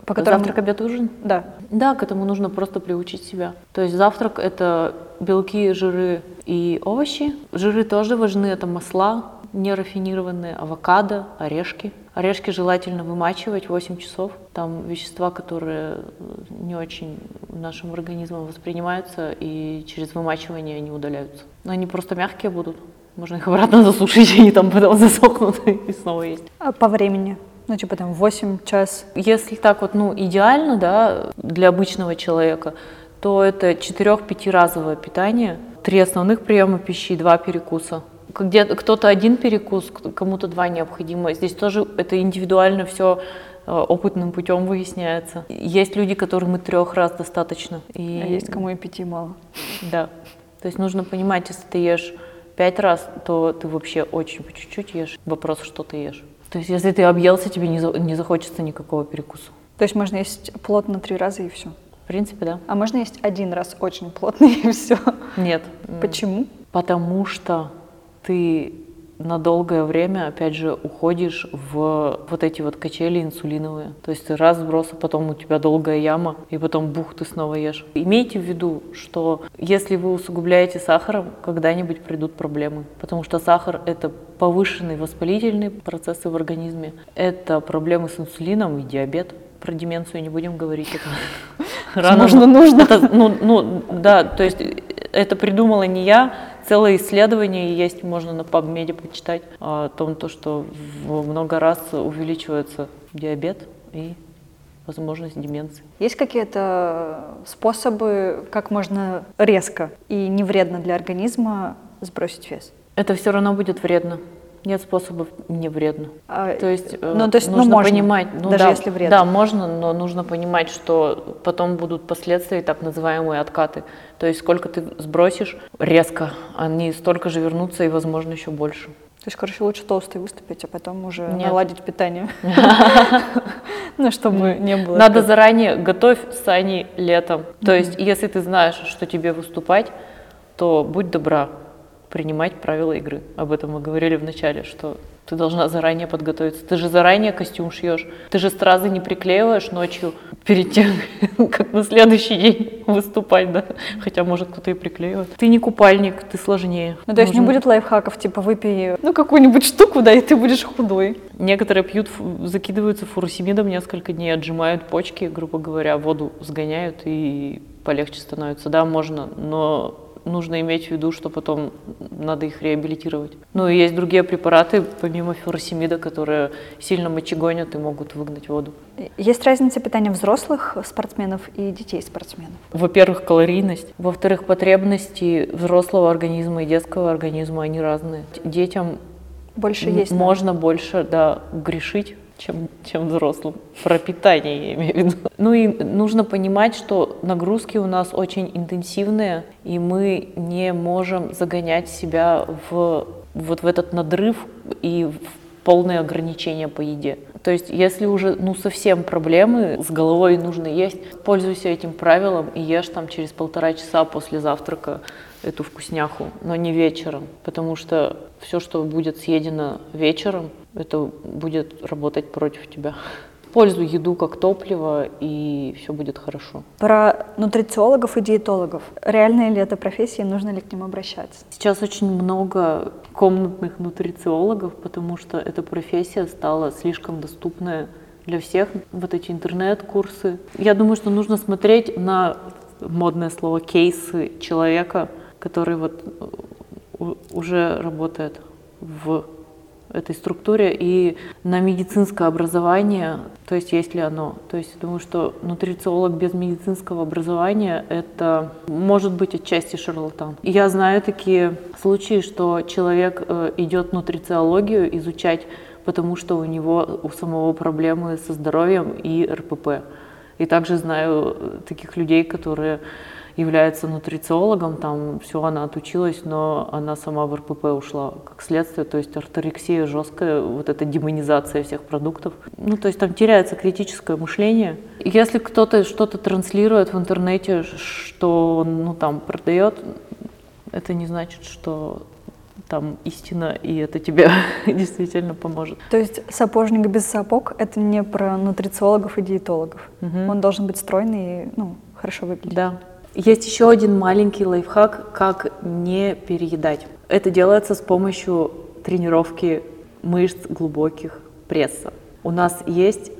По которому... Завтрак, обед, ужин? Да. Да, к этому нужно просто приучить себя. То есть завтрак – это белки, жиры и овощи. Жиры тоже важны, это масла нерафинированные, авокадо, орешки. Орешки желательно вымачивать 8 часов. Там вещества, которые не очень нашим организмом воспринимаются, и через вымачивание они удаляются. Но они просто мягкие будут. Можно их обратно засушить, они потом засохнут и снова есть. А по времени? 8 час? Если так идеально, да, для обычного человека, то это 4-5-разовое питание, 3 основных приема пищи и 2 перекуса. Где-то кто-то один перекус, кому-то 2 необходимо. Здесь тоже это индивидуально все опытным путем выясняется. Есть люди, которым и 3 раз достаточно. А есть кому и 5 мало. Да. То есть нужно понимать, если ты ешь 5 раз, то ты вообще очень по чуть-чуть ешь. Вопрос, что ты ешь. То есть если ты объелся, тебе не захочется никакого перекуса. То есть можно есть плотно 3 раза и все? В принципе, да. А можно есть 1 раз очень плотно и все? Нет. Почему? Потому что... ты на долгое время, опять же, уходишь в эти качели инсулиновые. То есть ты раз сброс, а потом у тебя долгая яма, и потом бух, ты снова ешь. Имейте в виду, что если вы усугубляете сахаром, когда-нибудь придут проблемы. Потому что сахар – это повышенные воспалительные процессы в организме, это проблемы с инсулином и диабет. Про деменцию не будем говорить. Нужно. То есть это придумала не я. Целое исследование есть, можно на PubMed почитать о том, что в много раз увеличивается диабет и возможность деменции. Есть какие-то способы, как можно резко и не вредно для организма сбросить вес? Это все равно будет вредно. Нет способов не вредно. Нужно понимать, даже если вредно. Да, можно, но нужно понимать, что потом будут последствия, так называемые откаты. То есть сколько ты сбросишь резко, они столько же вернутся и, возможно, еще больше. То есть, короче, лучше толстый выступить, а потом уже наладить питание. Ну, чтобы не было. Надо заранее готовь сани летом. То есть, если ты знаешь, что тебе выступать, то будь добра принимать правила игры. Об этом мы говорили в начале, что ты должна заранее подготовиться. Ты же заранее костюм шьешь. Ты же стразы не приклеиваешь ночью перед тем, как на следующий день выступать, да? Хотя, может, кто-то и приклеивает. Ты не купальник, ты сложнее. Ну, то есть не будет лайфхаков, типа, выпей, ну, какую-нибудь штуку, да, и ты будешь худой. Некоторые пьют, закидываются фуросемидом несколько дней, отжимают почки, грубо говоря, воду сгоняют и полегче становится. Да, можно, но... нужно иметь в виду, что потом надо их реабилитировать. Ну и есть другие препараты, помимо фуросемида, которые сильно мочегонят и могут выгнать воду. Есть разница питания взрослых спортсменов и детей спортсменов? Во-первых, калорийность. Во-вторых, потребности взрослого организма и детского организма, они разные. Детям больше есть, можно больше, да, грешить, чем взрослым. Про питание я имею в виду. Ну и нужно понимать, что нагрузки у нас очень интенсивные, и мы не можем загонять себя в этот надрыв и в полные ограничения по еде. То есть, если уже совсем проблемы с головой, нужно есть, пользуйся этим правилом и ешь там через 1,5 часа после завтрака эту вкусняху, но не вечером, потому что все, что будет съедено вечером, это будет работать против тебя. Используй еду как топливо, и все будет хорошо. Про нутрициологов и диетологов. Реальная ли это профессия, нужно ли к ним обращаться? Сейчас очень много комнатных нутрициологов, потому что эта профессия стала слишком доступной для всех. Вот эти интернет-курсы. Я думаю, что нужно смотреть на, модное слово, кейсы человека, который уже работает в этой структуре, и на медицинское образование, то есть есть ли оно. То есть думаю, что нутрициолог без медицинского образования — это может быть отчасти шарлатан. Я знаю такие случаи, что человек идет нутрициологию изучать, потому что у него у самого проблемы со здоровьем и РПП. И также знаю таких людей, которые являются нутрициологом, там все, она отучилась, но она сама в РПП ушла как следствие, то есть орторексия жесткая, вот эта демонизация всех продуктов. Ну, то есть там теряется критическое мышление. Если кто-то что-то транслирует в интернете, что он, там продает, это не значит, что там истина, и это тебе действительно поможет. То есть сапожник без сапог — это не про нутрициологов и диетологов. Угу. Он должен быть стройный и хорошо выглядеть. Да. Есть еще один маленький лайфхак, как не переедать. Это делается с помощью тренировки мышц глубоких пресса. У нас есть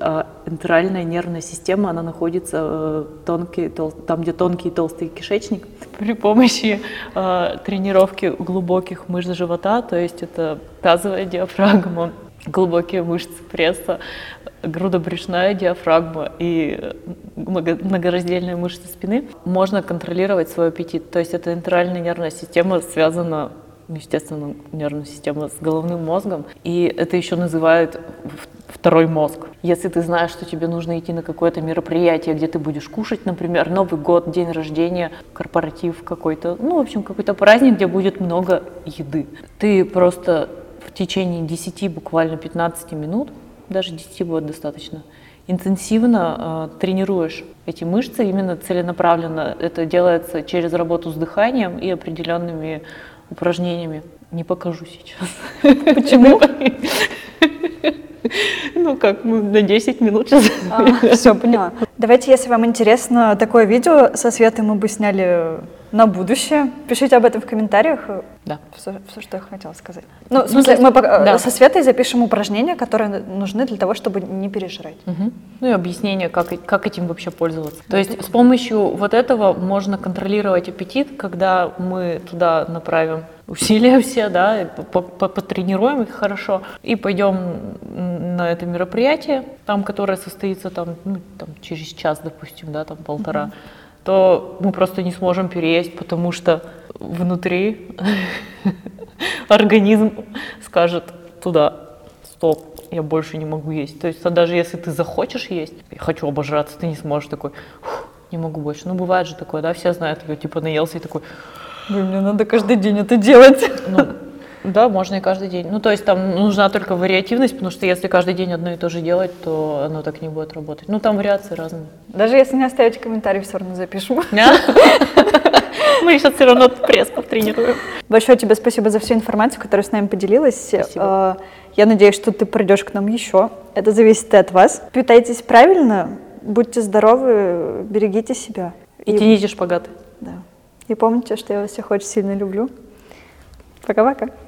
энтеральная нервная система, она находится там, где тонкий и толстый кишечник. При помощи тренировки глубоких мышц живота, то есть это тазовая диафрагма, глубокие мышцы пресса, грудобрюшная диафрагма и многораздельные мышцы спины, можно контролировать свой аппетит. То есть эта энтеральная нервная система связана, естественно, нервная система с головным мозгом, и это еще называют второй мозг. Если ты знаешь, что тебе нужно идти на какое-то мероприятие, где ты будешь кушать, например, Новый год, день рождения, корпоратив какой-то, в общем, какой-то праздник, где будет много еды. Ты просто в течение 10, буквально 15 минут, даже 10 будет достаточно, интенсивно тренируешь эти мышцы, именно целенаправленно. Это делается через работу с дыханием и определенными упражнениями. Не покажу сейчас. Почему? Мы на 10 минут сейчас. Все, поняла. Давайте, если вам интересно такое видео со Светой, мы бы сняли на будущее. Пишите об этом в комментариях. Да. Все, что я хотела сказать. В смысле, мы со Светой запишем упражнения, которые нужны для того, чтобы не пережрать. Угу. И объяснение, как этим вообще пользоваться. То есть с помощью этого можно контролировать аппетит, когда мы туда направим усилия все, да, потренируем их хорошо и пойдем на это мероприятие, которое состоится через час, допустим, да, 1,5, то мы просто не сможем переесть, потому что внутри организм скажет туда: стоп, я больше не могу есть. То есть даже если ты захочешь есть, я хочу обожраться, ты не сможешь такой: не могу больше. Бывает же такое, да, все знают, я наелся и такой: блин, мне надо каждый день это делать. Да, можно и каждый день. Ну, то есть там нужна только вариативность, потому что если каждый день одно и то же делать, то оно так не будет работать. Ну, там вариации разные. Даже если не оставите комментарий, все равно запишу. Мы сейчас все равно пресс-ков тренируем. Большое тебе спасибо за всю информацию, которую с нами поделилась. Спасибо. Я надеюсь, что ты придешь к нам еще. Это зависит от вас. Питайтесь правильно, будьте здоровы, берегите себя. И тяните шпагаты. Да. И помните, что я вас всех очень сильно люблю. Пока-пока.